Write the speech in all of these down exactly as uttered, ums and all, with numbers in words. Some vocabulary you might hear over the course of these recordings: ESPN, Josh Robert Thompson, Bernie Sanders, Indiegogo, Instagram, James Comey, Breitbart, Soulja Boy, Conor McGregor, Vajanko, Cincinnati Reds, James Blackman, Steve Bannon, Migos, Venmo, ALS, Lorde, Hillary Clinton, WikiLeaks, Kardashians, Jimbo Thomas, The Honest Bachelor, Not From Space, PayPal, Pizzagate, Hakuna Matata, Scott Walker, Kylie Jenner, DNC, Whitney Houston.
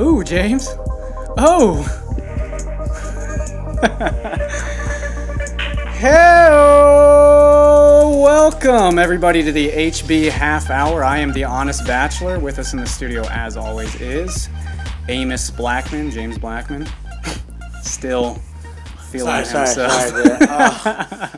Ooh, James. Oh. Hello. Welcome, everybody, to the H B Half Hour. I am The Honest Bachelor. With us in the studio, as always, is Amos Blackman, James Blackman. Still feeling sorry, himself. Sorry, sorry, oh.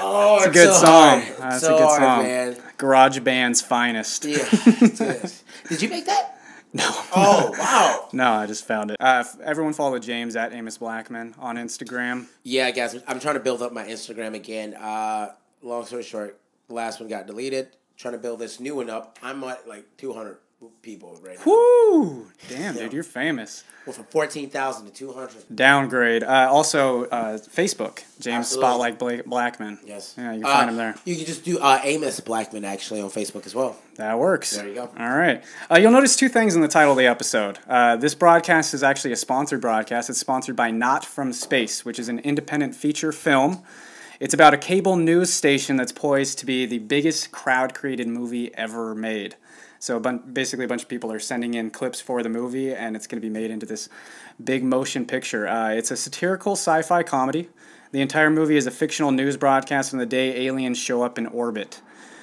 oh, it's, it's a good so song. Hard. That's so a good hard, song. Man. Garage band's finest. Yeah, it is. Did you make that? No. Oh, wow. No, I just found it. Uh, everyone follow James at Amos Blackman on Instagram. Yeah, guys, I'm trying to build up my Instagram again. Uh, long story short, the last one got deleted. Trying to build this new one up. I'm at like two hundred people right now. Woo! Damn, yeah. Dude, you're famous. Well, from fourteen thousand to two hundred. Downgrade. Uh, also, uh, Facebook, James Absolutely. Spotlight Blake Blackman. Yes. Yeah, you can uh, find him there. You can just do uh, Amos Blackman, actually, on Facebook as well. That works. There you go. All right. Uh, you'll notice two things in the title of the episode. Uh, this broadcast is actually a sponsored broadcast. It's sponsored by Not From Space, which is an independent feature film. It's about a cable news station that's poised to be the biggest crowd-created movie ever made. So basically a bunch of people are sending in clips for the movie, and it's going to be made into this big motion picture. Uh, it's a satirical sci-fi comedy. The entire movie is a fictional news broadcast on the day aliens show up in orbit.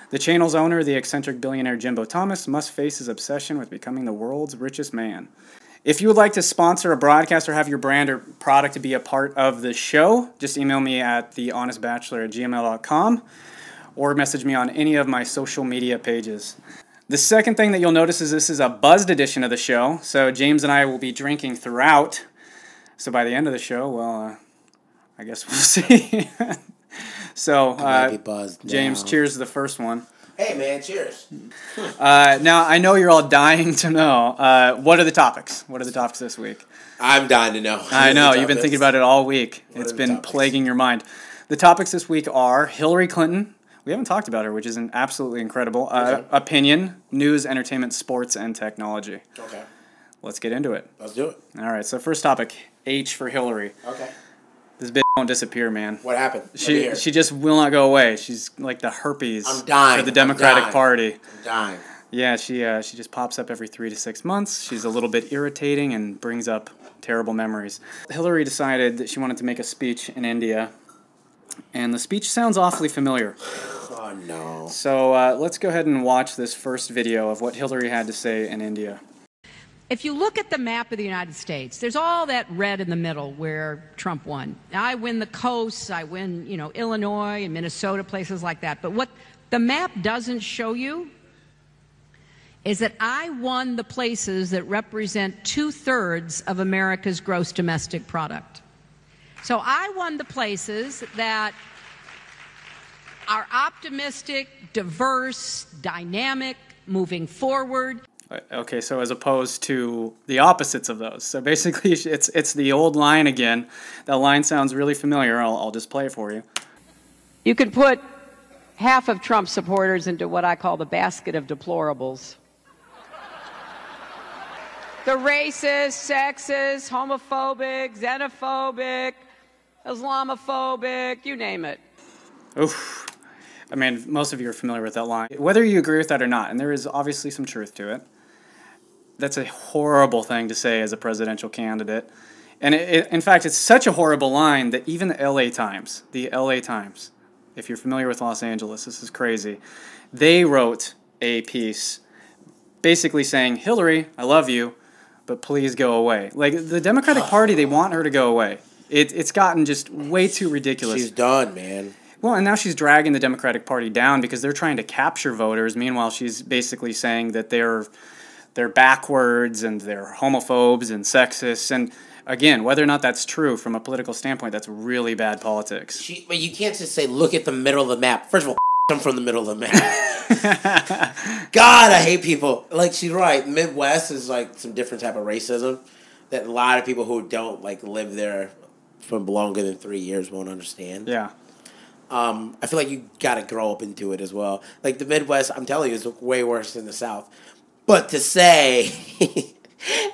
The channel's owner, the eccentric billionaire Jimbo Thomas, must face his obsession with becoming the world's richest man. If you would like to sponsor a broadcast or have your brand or product to be a part of the show, just email me at the honest bachelor at gmail dot com or message me on any of my social media pages. The second thing that you'll notice is this is a buzzed edition of the show, so James and I will be drinking throughout. So by the end of the show, well, uh, I guess we'll see. so, uh, James, cheers to the first one. Hey, man, cheers. uh, now, I know you're all dying to know. Uh, what are the topics? What are the topics this week? I'm dying to know. What I know. You've been thinking about it all week. What it's been plaguing your mind. The topics this week are Hillary Clinton. We haven't talked about her, which is an absolutely incredible. Uh, okay. Opinion, news, entertainment, sports, and technology. Okay. Let's get into it. Let's do it. All right. So first topic, H for Hillary. Okay. This bitch won't disappear, man. What happened? She she just will not go away. She's like the herpes I'm dying. for the Democratic I'm dying. Party. I'm dying. Yeah, she uh, she just pops up every three to six months. She's a little bit irritating and brings up terrible memories. Hillary decided that she wanted to make a speech in India. And the speech sounds awfully familiar. Oh, no. So uh, let's go ahead and watch this first video of what Hillary had to say in India. If you look at the map of the United States, there's all that red in the middle where Trump won. I win the coasts, I win, you know, Illinois and Minnesota, places like that. But what the map doesn't show you is that I won the places that represent two-thirds of America's gross domestic product. So I won the places that are optimistic, diverse, dynamic, moving forward. Okay, so as opposed to the opposites of those. So basically, it's it's the old line again. That line sounds really familiar. I'll, I'll just play it for you. You can put half of Trump's supporters into what I call the basket of deplorables. The racist, sexist, homophobic, xenophobic, Islamophobic, you name it. Oof. I mean, most of you are familiar with that line. Whether you agree with that or not, and there is obviously some truth to it, that's a horrible thing to say as a presidential candidate. And it, it, in fact, it's such a horrible line that even the L A Times, the L A Times, if you're familiar with Los Angeles, this is crazy, they wrote a piece basically saying, Hillary, I love you, but please go away. Like, the Democratic Party, they want her to go away. It, it's gotten just way too ridiculous. She's done, man. Well, and now she's dragging the Democratic Party down because they're trying to capture voters. Meanwhile, she's basically saying that they're they're backwards and they're homophobes and sexists. And again, whether or not that's true from a political standpoint, that's really bad politics. She, but you can't just say, look at the middle of the map. First of all, I'm from the middle of the map. God, I hate people. Like, she's right. Midwest is like some different type of racism that a lot of people who don't like live there for longer than three years won't understand. Yeah. Um, I feel like you got to grow up into it as well. Like, the Midwest, I'm telling you, is way worse than the South. But to say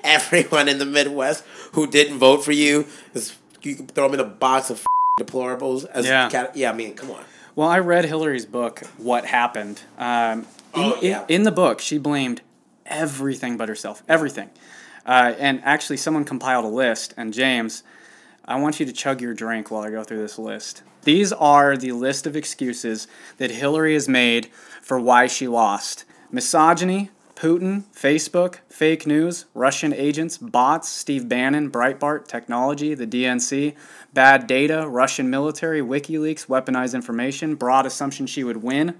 everyone in the Midwest who didn't vote for you, is, you can throw them in a box of deplorables. As yeah. yeah, I mean, come on. Well, I read Hillary's book, What Happened. Um, oh, in, yeah. in the book, she blamed everything but herself. Everything. Uh, and actually, someone compiled a list. And James, I want you to chug your drink while I go through this list. These are the list of excuses that Hillary has made for why she lost. Misogyny, Putin, Facebook, fake news, Russian agents, bots, Steve Bannon, Breitbart, technology, the D N C, bad data, Russian military, WikiLeaks, weaponized information, broad assumption she would win,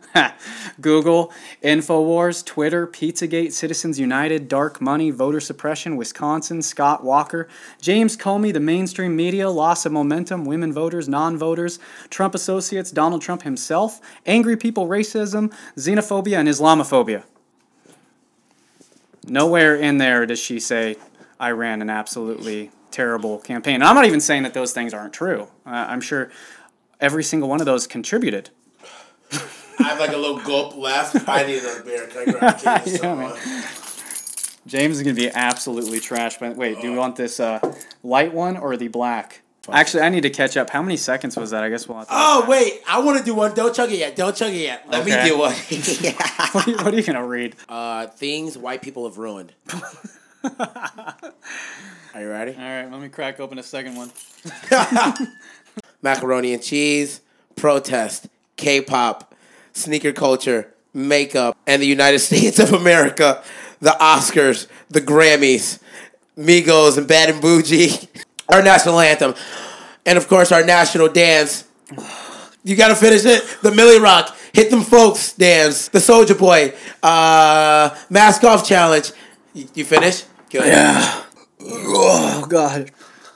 Google, InfoWars, Twitter, Pizzagate, Citizens United, dark money, voter suppression, Wisconsin, Scott Walker, James Comey, the mainstream media, loss of momentum, women voters, non-voters, Trump associates, Donald Trump himself, angry people, racism, xenophobia, and Islamophobia. Nowhere in there does she say, I ran an absolutely terrible campaign. And I'm not even saying that those things aren't true. Uh, I'm sure every single one of those contributed. I have like a little gulp left. I need another beer. Can I grab yeah, so James is going to be absolutely trashed. But wait, oh. do we want this uh, light one or the black? Actually, I need to catch up. How many seconds was that? I guess we'll have to Oh, wait. I want to do one. Don't chug it yet. Don't chug it yet. Let okay. me do one. yeah. What are you, what are you going to read? Uh, things white people have ruined. Are you ready? All right. Let me crack open a second one. Macaroni and cheese, protest, K-pop, sneaker culture, makeup, and the United States of America, the Oscars, the Grammys, Migos, and Bad and Bougie. Our national anthem, and of course our national dance. You gotta finish it. The Millie Rock, hit them folks dance. The Soulja Boy, uh, mask off challenge. You, you finish? Good. Yeah. Oh God.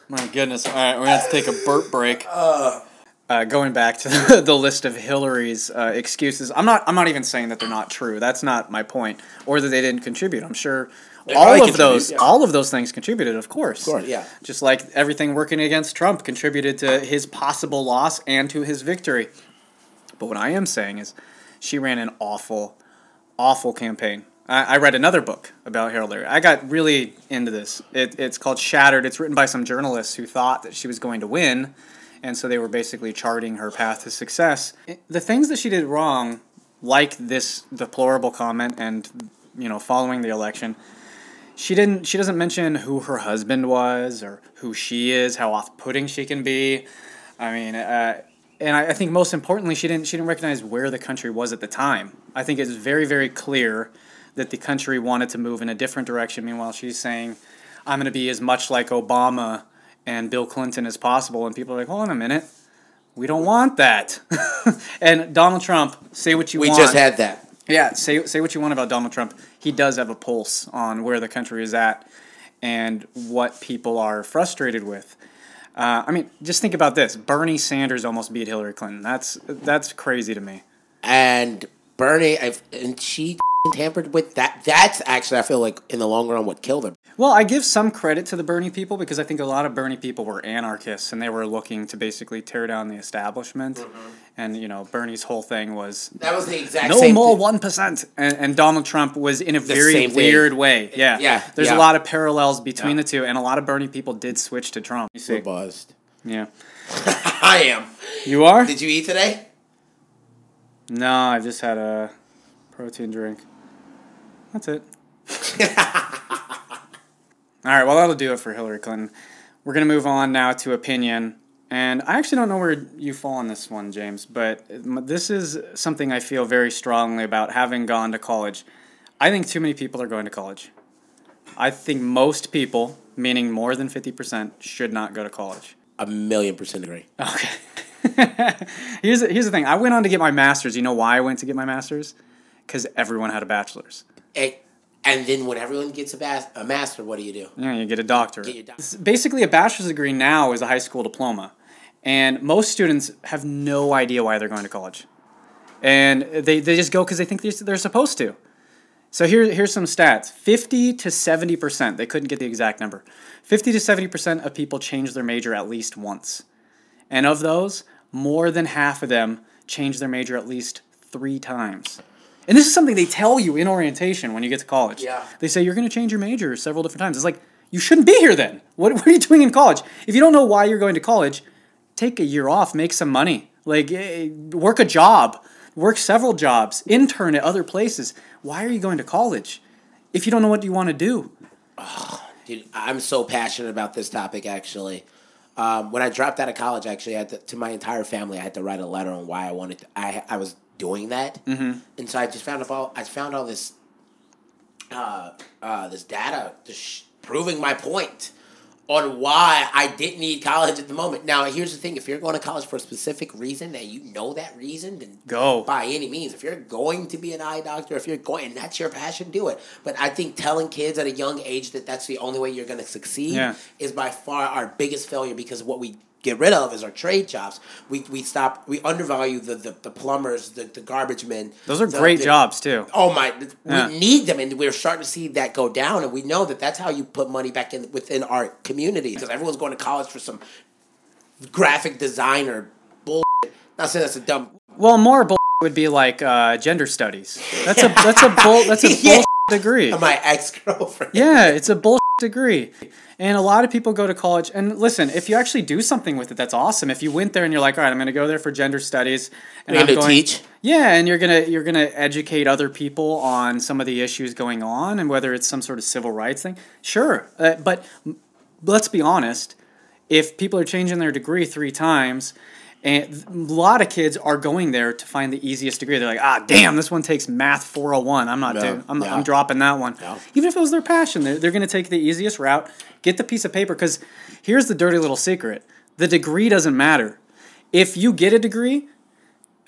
My goodness. All right, we're gonna have to take a burp break. Uh, uh, going back to the, the list of Hillary's uh, excuses, I'm not. I'm not even saying that they're not true. That's not my point, or that they didn't contribute. I'm sure. They all of those, yeah. all of those things contributed, of course. Of course, yeah. Just like everything working against Trump contributed to his possible loss and to his victory. But what I am saying is, she ran an awful, awful campaign. I, I read another book about Hillary. I got really into this. It, it's called Shattered. It's written by some journalists who thought that she was going to win, and so they were basically charting her path to success. The things that she did wrong, like this deplorable comment, and you know, following the election. She didn't. She doesn't mention who her husband was or who she is, how off-putting she can be. I mean, uh, and I, I think most importantly, she didn't. She didn't recognize where the country was at the time. I think it's very, very clear that the country wanted to move in a different direction. Meanwhile, she's saying, "I'm going to be as much like Obama and Bill Clinton as possible," and people are like, "Hold on a minute, we don't want that." And Donald Trump, say what you want. We just had that. Yeah, say say what you want about Donald Trump. He does have a pulse on where the country is at and what people are frustrated with. Uh, I mean, just think about this. Bernie Sanders almost beat Hillary Clinton. That's that's crazy to me. And Bernie, I've, and she tampered with that. That's actually, I feel like, in the long run, what killed him. Well, I give some credit to the Bernie people because I think a lot of Bernie people were anarchists and they were looking to basically tear down the establishment. Mm-hmm. And, you know, Bernie's whole thing was... That was the exact no same more thing. one percent. And, and Donald Trump was in a the very weird way. Yeah. yeah. There's yeah. a lot of parallels between yeah. the two, and a lot of Bernie people did switch to Trump. You see? We're buzzed. Yeah. I am. You are? Did you eat today? No, I just had a protein drink. That's it. All right, well, that'll do it for Hillary Clinton. We're going to move on now to opinion. And I actually don't know where you fall on this one, James, but this is something I feel very strongly about having gone to college. I think too many people are going to college. I think most people, meaning more than fifty percent, should not go to college. A million percent agree. Okay. here's, the, here's the thing. I went on to get my master's. You know why I went to get my master's? Because everyone had a bachelor's. Hey. And then when everyone gets a, bas a master, what do you do? Yeah, you get a doctorate. Get your doctor. Basically, a bachelor's degree now is a high school diploma. And most students have no idea why they're going to college. And they, they just go because they think they're supposed to. So here, here's some stats. fifty to seventy percent, they couldn't get the exact number. fifty to seventy percent of people change their major at least once. And of those, more than half of them change their major at least three times. And this is something they tell you in orientation when you get to college. Yeah. They say, you're going to change your major several different times. It's like, you shouldn't be here then. What, what are you doing in college? If you don't know why you're going to college, take a year off, make some money. Like, work a job. Work several jobs. Intern at other places. Why are you going to college if you don't know what you want to do? Oh, Dude, I'm so passionate about this topic, actually. Um, when I dropped out of college, actually, I had to, to my entire family, I had to write a letter on why I wanted to, I I was doing that, mm-hmm. and so I just found all I found all this, uh, uh, this data just sh- proving my point on why I didn't need college at the moment. Now, here's the thing: if you're going to college for a specific reason and you know that reason, then go by any means. If you're going to be an eye doctor, if you're going and that's your passion, do it. But I think telling kids at a young age that that's the only way you're going to succeed yeah. is by far our biggest failure, because what we get rid of is our trade jobs. We we stop. We undervalue the the, the plumbers, the, the garbage men. Those are the, great the, jobs too. Oh my, yeah. We need them, and we're starting to see that go down. And we know that that's how you put money back in within our community, because everyone's going to college for some graphic designer bullshit. Not saying that's a dumb. Well, more bullshit would be like uh, gender studies. That's a that's a bull. That's a bullshit yeah. degree. My ex-girlfriend. Yeah, it's a bullshit degree. And a lot of people go to college, and listen, if you actually do something with it, that's awesome. If you went there and you're like, all right, I'm going to go there for gender studies, and you're I'm going to teach. Yeah, and you're going to you're going to educate other people on some of the issues going on, and whether it's some sort of civil rights thing. Sure, uh, but let's be honest, if people are changing their degree three times, and a lot of kids are going there to find the easiest degree. They're like, ah, damn, this one takes math four oh one. I'm not no, doing I'm, yeah. I'm dropping that one. No. Even if it was their passion, they're, they're going to take the easiest route, get the piece of paper. Because here's the dirty little secret. The degree doesn't matter. If you get a degree,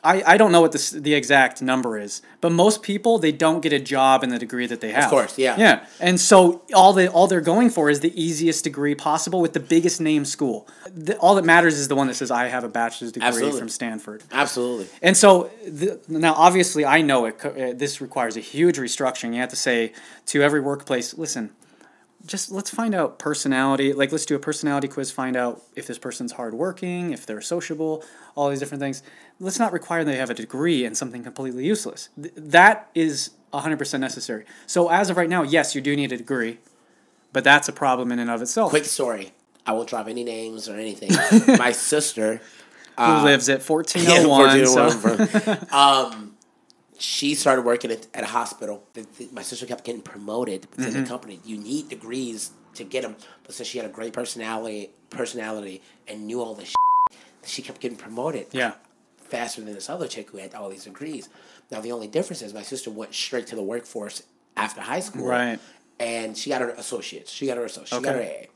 I, I don't know what this, the exact number is, but most people, they don't get a job in the degree that they have. Of course, yeah. Yeah, and so all, they, all they're going for is the easiest degree possible with the biggest name school. The, all that matters is the one that says, I have a bachelor's degree Absolutely. From Stanford. Absolutely. And so, the, now obviously I know it. Uh, this requires a huge restructuring. You have to say to every workplace, listen, just let's find out personality. Like, let's do a personality quiz, find out if this person's hardworking, if they're sociable, all these different things. Let's not require they have a degree in something completely useless. Th- that is one hundred percent necessary. So as of right now, yes, you do need a degree, but that's a problem in and of itself. Quick story. I won't drop any names or anything. My sister. Um, Who lives at fourteen oh one. Yeah, fourteen oh one. So. um, She started working at, at a hospital. The, the, my sister kept getting promoted within mm-hmm. the company. You need degrees to get them. But since she had a great personality personality, and knew all this shit, she kept getting promoted yeah. faster than this other chick who had all these degrees. Now, the only difference is my sister went straight to the workforce after high school. Right. And she got her associates. She got her associates. She okay. got her A A.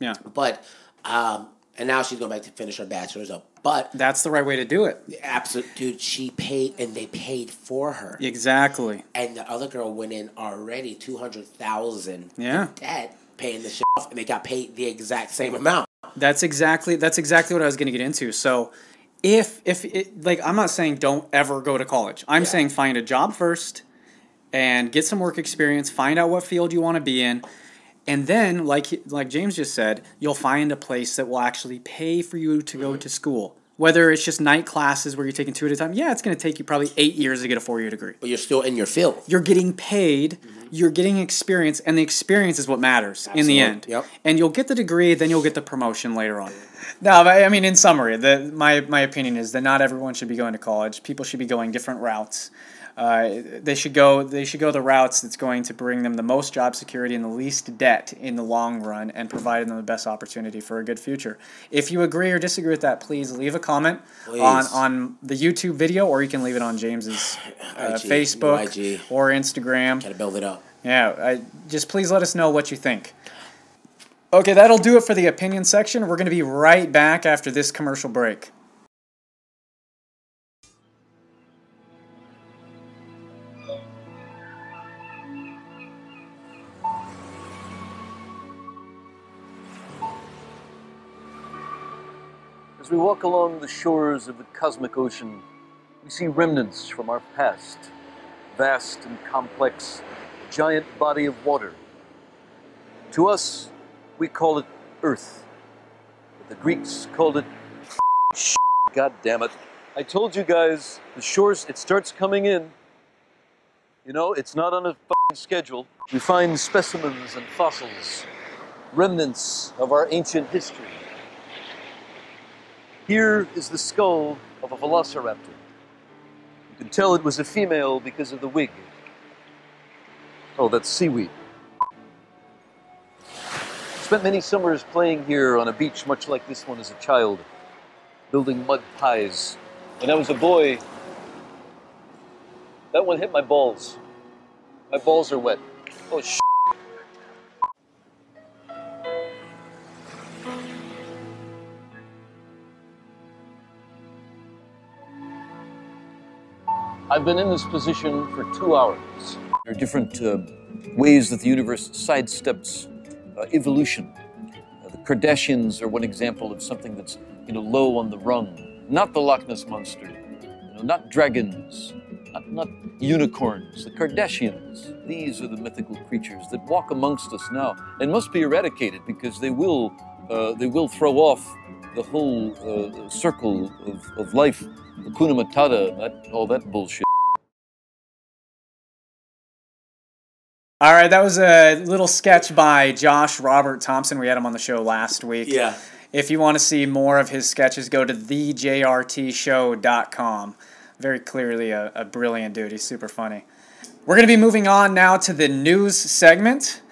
Yeah. But, um, and now she's going back to finish her bachelor's up. But that's the right way to do it. Absolutely, dude. She paid, and they paid for her. Exactly. And the other girl went in already two hundred thousand. Yeah. Debt, paying the shit off, and they got paid the exact same amount. That's exactly that's exactly what I was going to get into. So, if if it, like, I'm not saying don't ever go to college. I'm yeah. saying find a job first, and get some work experience. Find out what field you want to be in. And then, like like James just said, you'll find a place that will actually pay for you to go to school. Whether it's just night classes where you're taking two at a time, yeah, it's going to take you probably eight years to get a four-year degree. But you're still in your field. You're getting paid, mm-hmm. you're getting experience, and the experience is what matters Absolutely. In the end. Yep. And you'll get the degree, then you'll get the promotion later on. No, I mean, in summary, the, my, my opinion is that not everyone should be going to college. People should be going different routes. Uh, they should go. They should go the routes that's going to bring them the most job security and the least debt in the long run, and provide them the best opportunity for a good future. If you agree or disagree with that, please leave a comment please. on on the YouTube video, or you can leave it on James's uh, I G, Facebook U I G. Or Instagram. Gotta build it up. Yeah, I, just please let us know what you think. Okay, that'll do it for the opinion section. We're gonna be right back after this commercial break. As we walk along the shores of the cosmic ocean, we see remnants from our past. Vast and complex, a giant body of water. To us, we call it Earth. But the Greeks called it shit. God damn it. I told you guys, the shores, it starts coming in. You know, it's not on a fucking schedule. We find specimens and fossils, remnants of our ancient history. Here is the skull of a velociraptor. You can tell it was a female because of the wig. Oh, that's seaweed. spent many summers playing here on a beach much like this one as a child, building mud pies. When I was a boy, that one hit my balls. My balls are wet. Oh, shit. I've been in this position for two hours. There are different uh, ways that the universe sidesteps uh, evolution. Uh, the Kardashians are one example of something that's, you know, low on the rung. Not the Loch Ness Monster, you know, not dragons, not, not unicorns. The Kardashians, these are the mythical creatures that walk amongst us now and must be eradicated because they will, uh, they will throw off the whole uh, circle of, of life. Hakuna Matata, that, all that bullshit. All right, that was a little sketch by Josh Robert Thompson. We had him on the show last week. Yeah. If you want to see more of his sketches, go to the j r t show dot com. Very clearly a, a brilliant dude. He's super funny. We're going to be moving on now to the news segment.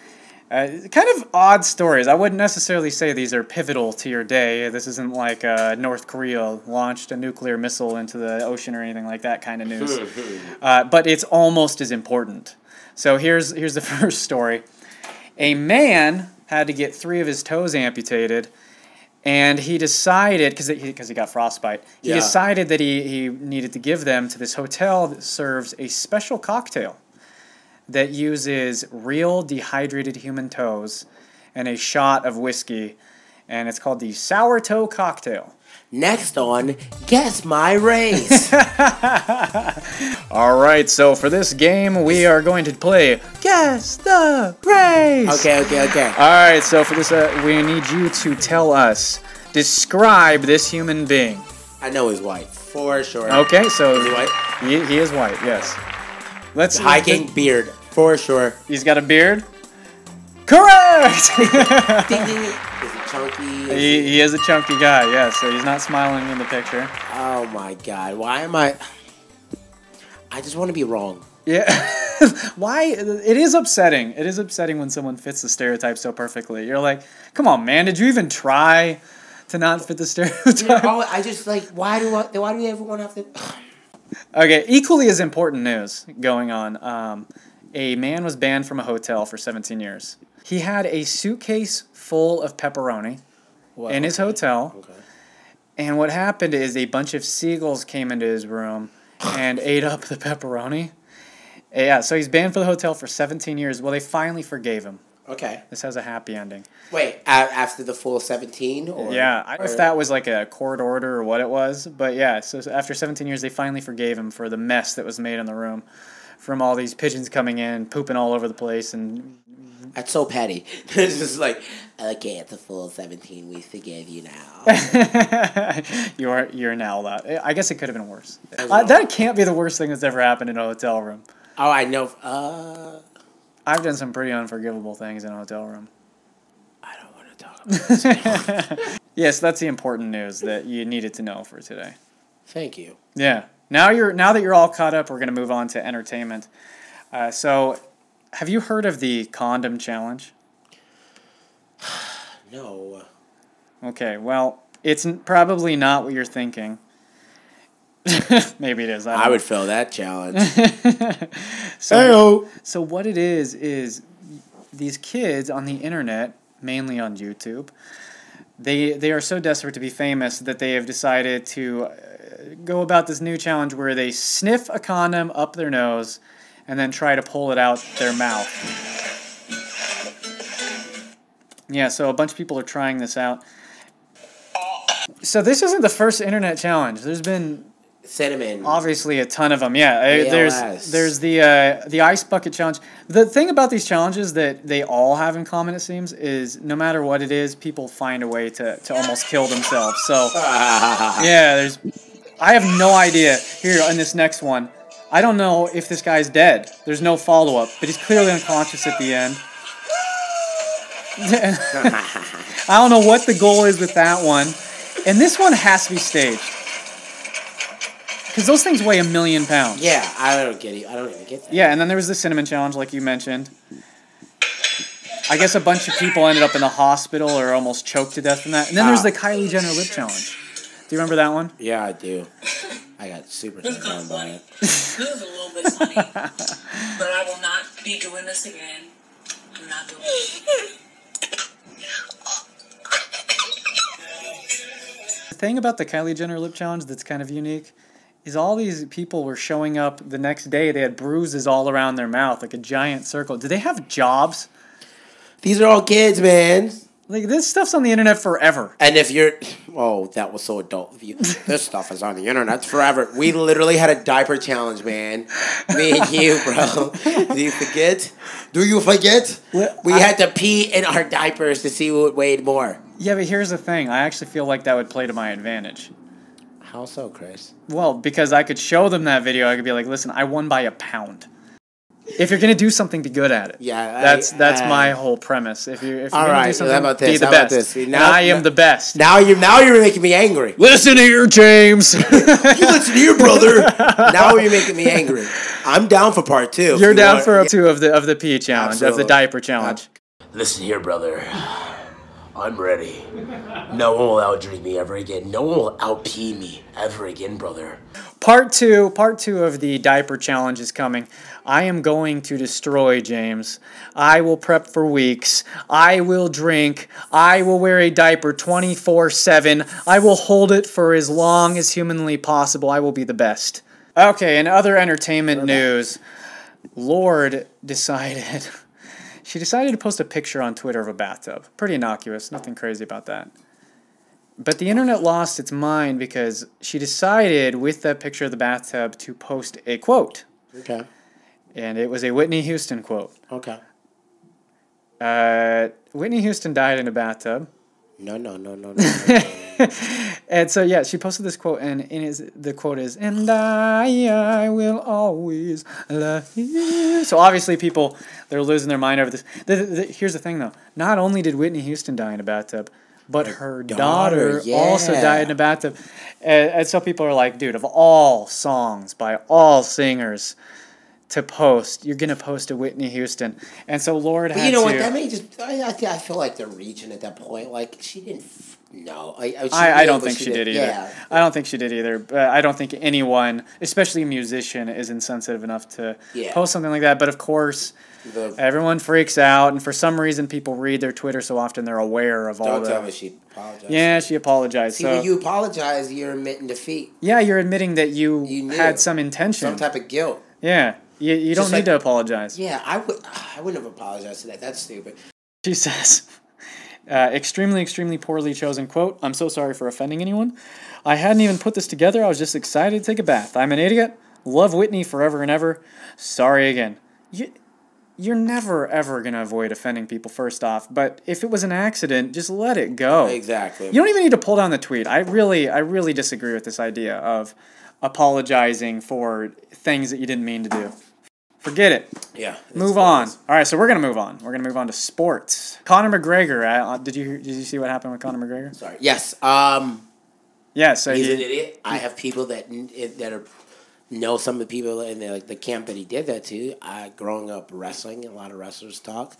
Uh, kind of odd stories. I wouldn't necessarily say these are pivotal to your day. This isn't like uh, North Korea launched a nuclear missile into the ocean or anything like that kind of news. Uh, but it's almost as important. So here's, here's the first story. A man had to get three of his toes amputated, and he decided, because he, he got frostbite, he yeah. decided that he, he needed to give them to this hotel that serves a special cocktail that uses real dehydrated human toes and a shot of whiskey, and it's called the Sour Toe Cocktail. Next on Guess My Race. All right, so for this game, we are going to play Guess the Race. Okay, okay, okay. All right, so for this, uh, we need you to tell us, describe this human being. I know he's white, for sure. Okay, so is he white? He, he is white, yes. Let's hiking the, beard, for sure. He's got a beard? Correct! Is he chunky? Is he, he is a chunky guy, yeah, so he's not smiling in the picture. Oh my god, why am I... I just want to be wrong. Yeah, why? It is upsetting. It is upsetting when someone fits the stereotype so perfectly. You're like, come on man, did you even try to not fit the stereotype? You know, I just like, why do, I, why do everyone have to... Okay, equally as important news going on. Um, a man was banned from a hotel for seventeen years. He had a suitcase full of pepperoni wow, in his okay. hotel. Okay. And what happened is a bunch of seagulls came into his room and ate up the pepperoni. Yeah, so he's banned from the hotel for seventeen years. Well, they finally forgave him. Okay. This has a happy ending. Wait, after the full seventeen? Or, yeah, I don't know if that was like a court order or what it was, but yeah, so after seventeen years, they finally forgave him for the mess that was made in the room from all these pigeons coming in, pooping all over the place. And that's so petty. It's just like, okay, at the full seventeen, we forgive you now. you're, you're now allowed. I guess it could have been worse. Uh, that can't be the worst thing that's ever happened in a hotel room. Oh, I know. Uh... I've done some pretty unforgivable things in a hotel room. I don't want to talk about this. Yes, that's the important news that you needed to know for today. Thank you. Yeah. Now you're now that you're all caught up, we're going to move on to entertainment. Uh, so, have you heard of the condom challenge? No. Okay. Well, it's probably not what you're thinking. Maybe it is. I, I would fail that challenge. so, so what it is is these kids on the internet, mainly on YouTube, they they are so desperate to be famous that they have decided to go about this new challenge where they sniff a condom up their nose and then try to pull it out their mouth. Yeah, so a bunch of people are trying this out. So this isn't the first internet challenge. There's been Cinnamon. Obviously, a ton of them. Yeah, A L S. there's there's the uh, the ice bucket challenge. The thing about these challenges that they all have in common, it seems, is no matter what it is, people find a way to to almost kill themselves. So yeah, there's. I have no idea here on this next one. I don't know if this guy's dead. There's no follow up, but he's clearly unconscious at the end. I don't know what the goal is with that one, and this one has to be staged. Because those things weigh a million pounds. Yeah, I don't get it. I don't even get that. Yeah, and then there was the cinnamon challenge, like you mentioned. I guess a bunch of people ended up in the hospital or almost choked to death from that. And then ah. there's the Kylie Jenner lip challenge. Do you remember that one? Yeah, I do. I got super turned on by it. It was a little bit funny, but I will not be doing this again. I'm not doing it. The thing about the Kylie Jenner lip challenge that's kind of unique is all these people were showing up the next day. They had bruises all around their mouth, like a giant circle. Do they have jobs? These are all kids, man. Like, this stuff's on the internet forever. And if you're... Oh, that was so adult of you. This stuff is on the internet forever. We literally had a diaper challenge, man. Me and you, bro. Do you forget? Do you forget? We had to pee in our diapers to see who weighed more. Yeah, but here's the thing. I actually feel like that would play to my advantage. How so, Chris? Well, because I could show them that video. I could be like, listen, I won by a pound. If you're going to do something, be good at it. Yeah. That's I, that's I, my whole premise. If you're, if you're going right, to do something, how about this? be the how best. About this? Now, I am now, the best. Now you're, now you're making me angry. Listen here, James. You listen here, brother. Now you're making me angry. I'm down for part two. You're you down know. for yeah. two of the, of the pee challenge, Absolutely. of the diaper challenge. Listen here, brother. I'm ready. No one will out-drink me ever again. No one will out-pee me ever again, brother. Part two, part two of the diaper challenge is coming. I am going to destroy James. I will prep for weeks. I will drink. I will wear a diaper twenty-four seven. I will hold it for as long as humanly possible. I will be the best. Okay, in other entertainment news, Lorde decided... She decided to post a picture on Twitter of a bathtub. Pretty innocuous, nothing crazy about that. But the internet lost its mind because she decided with that picture of the bathtub to post a quote. Okay. And it was a Whitney Houston quote. Okay. Uh, Whitney Houston died in a bathtub. No, no, no, no, no. no. And so, yeah, she posted this quote, and in his, the quote is, and I, I will always love you. So obviously people, they're losing their mind over this. The, the, the, here's the thing, though. Not only did Whitney Houston die in a bathtub, but her, her daughter, daughter yeah. also died in a bathtub. And, and so people are like, dude, of all songs by all singers to post, you're going to post a Whitney Houston. And so Lorde had to... But you know what, that may just... I, I, I feel like they're reaching at that point. Like, she didn't... No, I I, I, I don't think she, she did, did either. Yeah. I don't think she did either. Uh, I don't think anyone, especially a musician, is insensitive enough to yeah. post something like that. But of course, the, everyone freaks out, and for some reason, people read their Twitter so often they're aware of all that. Don't tell me she apologized. Yeah, she apologized. See, so, when you apologize, you're admitting defeat. Yeah, you're admitting that you, you had some intention, some type of guilt. Yeah, you you Just don't like, need to apologize. Yeah, I would. I wouldn't have apologized to that. That's stupid. She says. Uh, extremely, extremely poorly chosen quote. I'm so sorry for offending anyone. I hadn't even put this together. I was just excited to take a bath. I'm an idiot. Love Whitney forever and ever. Sorry again. You, you're never, ever going to avoid offending people, first off. But if it was an accident, just let it go. Exactly. You don't even need to pull down the tweet. I really, I really disagree with this idea of apologizing for things that you didn't mean to do. Forget it. Yeah. Move on. All right, so we're going to move on. We're going to move on to sports. Conor McGregor. Uh, did you did you see what happened with Conor McGregor? Sorry. Yes. Um, yeah, so he's he, an idiot. I have people that that are know some of the people in the, like, the camp that he did that to. I, growing up wrestling, a lot of wrestlers talk.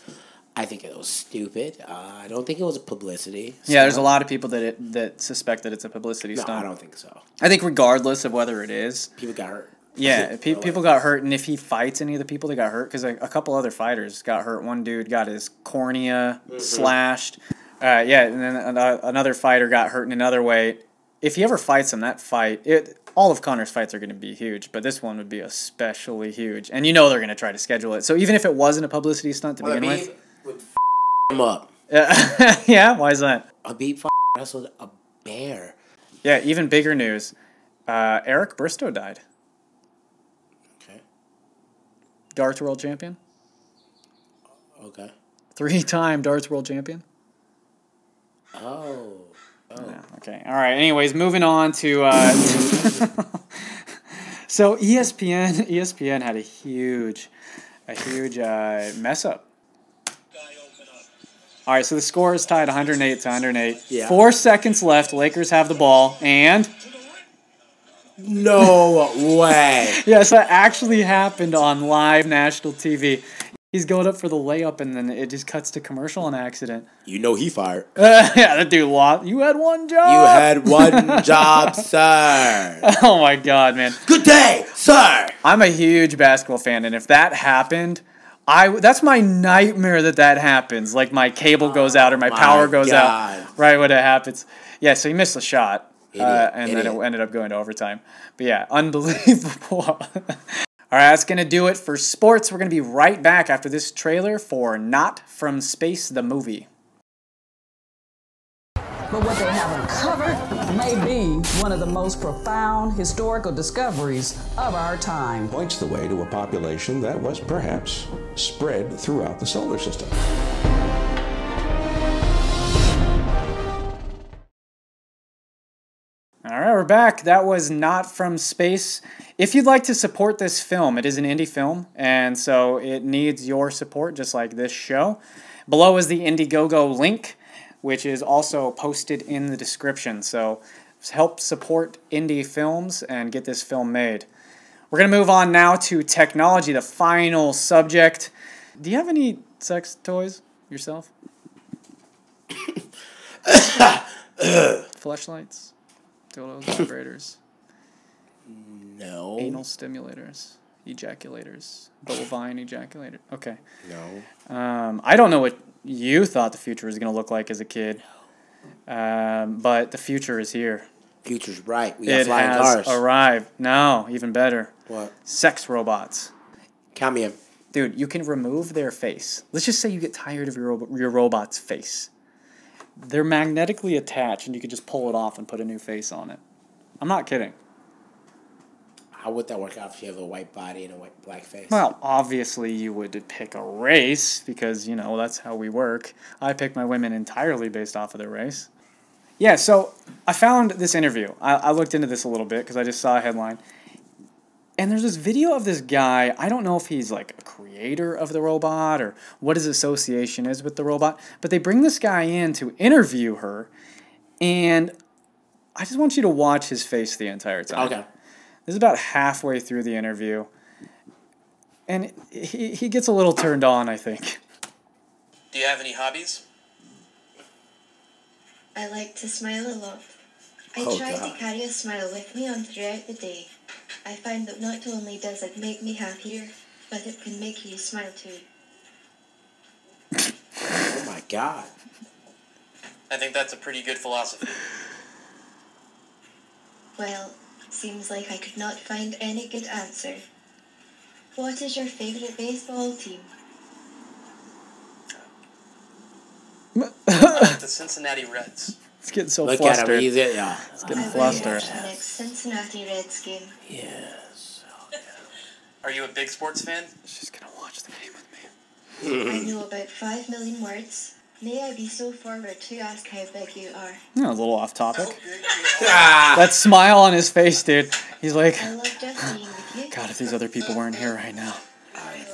I think it was stupid. Uh, I don't think it was a publicity stunt. Yeah, there's a lot of people that it, that suspect that it's a publicity stunt. No, I don't think so. I think regardless of whether it is. People got hurt. Yeah, pe people got hurt, and if he fights any of the people that got hurt, because like, a couple other fighters got hurt. One dude got his cornea mm-hmm. slashed. Uh, yeah, and then another fighter got hurt in another way. If he ever fights him, that fight, it, all of Conor's fights are going to be huge, but this one would be especially huge. And you know they're going to try to schedule it. So even if it wasn't a publicity stunt to well, begin Habib with. Would f him up. Yeah, yeah, why is that? Habib f wrestled a bear. Yeah, even bigger news. Uh, Eric Bristow died. Darts world champion. Okay. Three-time darts world champion. Oh. oh. Yeah, okay. All right. Anyways, moving on to. Uh, so E S P N, E S P N had a huge, a huge uh, mess up. All right. So the score is tied one hundred eight to one hundred eight. Yeah. Four seconds left. Lakers have the ball and. No way. Yes, that actually happened on live national T V. He's going up for the layup, and then it just cuts to commercial on accident. You know he fired. Uh, yeah, that dude lost. You had one job. You had one job, sir. Oh, my God, man. Good day, sir. I'm a huge basketball fan, and if that happened, I that's my nightmare that that happens. Like, my cable goes out or my, my power goes God. out right when it happens. Yeah, so he missed the shot, idiot, uh, and idiot. then it ended up going to overtime. But, yeah, unbelievable. All right, that's going to do it for sports. We're going to be right back after this trailer for Not From Space, the movie. But what they haven't covered may be one of the most profound historical discoveries of our time. Points the way to a population that was perhaps spread throughout the solar system. All right, we're back. That was Not From Space. If you'd like to support this film, it is an indie film, and so it needs your support, just like this show. Below is the Indiegogo link, which is also posted in the description. So help support indie films and get this film made. We're going to move on now to technology, the final subject. Do you have any sex toys yourself? Fleshlights? Dildos, vibrators, no. Anal stimulators, ejaculators, bovine ejaculator. Okay. No. Um, I don't know what you thought the future was going to look like as a kid, um, but the future is here. Future's right. We got flying cars. It has arrived. No, even better. What? Sex robots. Count me in. Dude, you can remove their face. Let's just say you get tired of your your robot's face. They're magnetically attached, and you can just pull it off and put a new face on it. I'm not kidding. How would that work out if you have a white body and a white black face? Well, obviously you would pick a race because, you know, that's how we work. I pick my women entirely based off of their race. Yeah, so I found this interview. I, I looked into this a little bit because I just saw a headline. And there's this video of this guy. I don't know if he's like a creator of the robot or what his association is with the robot, but they bring this guy in to interview her, and I just want you to watch his face the entire time. Okay. This is about halfway through the interview, and he, he gets a little turned on, I think. Do you have any hobbies? I like to smile a lot. I oh, try God. to carry a smile with me on throughout the day. I find that not only does it make me happier, but it can make you smile too. Oh my God. I think that's a pretty good philosophy. Well, seems like I could not find any good answer. What is your favorite baseball team? I like the Cincinnati Reds. It's getting so Look flustered. Look at him, he's it, yeah. It's getting oh, flustered. Yes. Next Cincinnati Reds game. Yes. Oh, yeah. Are you a big sports fan? She's gonna watch the game with me. I know about five million words. May I be so forward to ask how big you are? Yeah, a little off topic. Ah, that smile on his face, dude. He's like, I love just being with you. God, if these other people weren't here right now. I,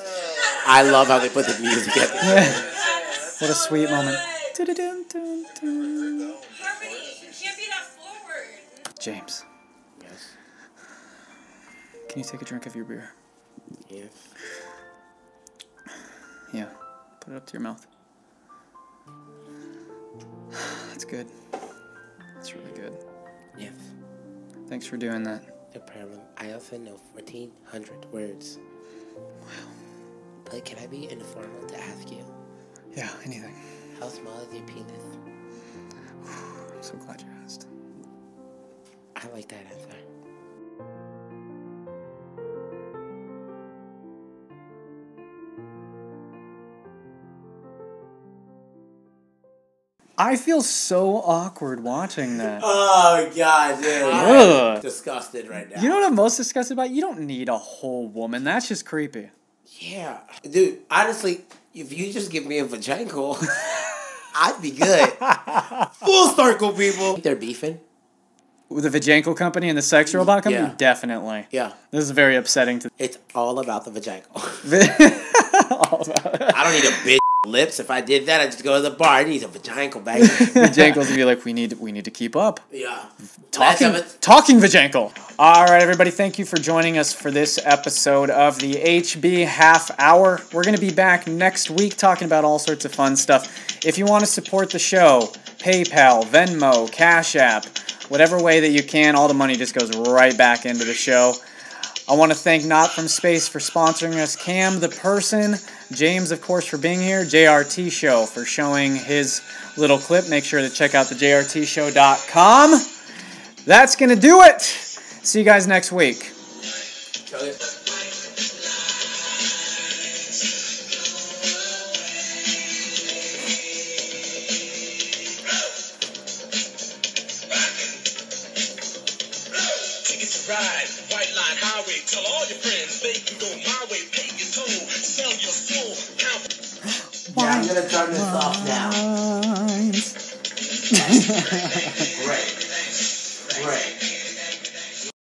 I love how they put the music in. Yeah. What a sweet moment. Dun, dun, dun. Harmony, you can't be that forward. James. Yes. Can you take a drink of your beer? Yeah. Yeah. Put it up to your mouth. That's good. That's really good. Yes. Thanks for doing that. No problem. I also know fourteen hundred words. Wow. But can I be informal to ask you? Yeah, anything. How small is your penis? I'm so glad you asked. I like that answer. I feel so awkward watching that. Oh, God, dude. I'm disgusted right now. You know what I'm most disgusted about? You don't need a whole woman. That's just creepy. Yeah. Dude, honestly, if you just give me a vagina call, I'd be good. Full circle, people. They're beefing. With the Vajanko company and the sex robot company? Yeah. Definitely. Yeah. This is very upsetting to... It's all about the Vajanko. all about it. I don't need a bitch lips. If I did that, I'd just go to the bar. I need a vajankle back. Vajankles would be like, we need we need to keep up. Yeah. Talking, talking vajankle. All right, everybody. Thank you for joining us for this episode of the H B Half Hour. We're going to be back next week talking about all sorts of fun stuff. If you want to support the show, PayPal, Venmo, Cash App, whatever way that you can, all the money just goes right back into the show. I want to thank Not From Space for sponsoring us, Cam the Person, James, of course, for being here, J R T Show for showing his little clip. Make sure to check out the J R T show dot com. That's going to do it. See you guys next week. Tell all your friends they can go my way, pay your toll, sell your soul. Now I'm gonna turn this off now. Great. Great.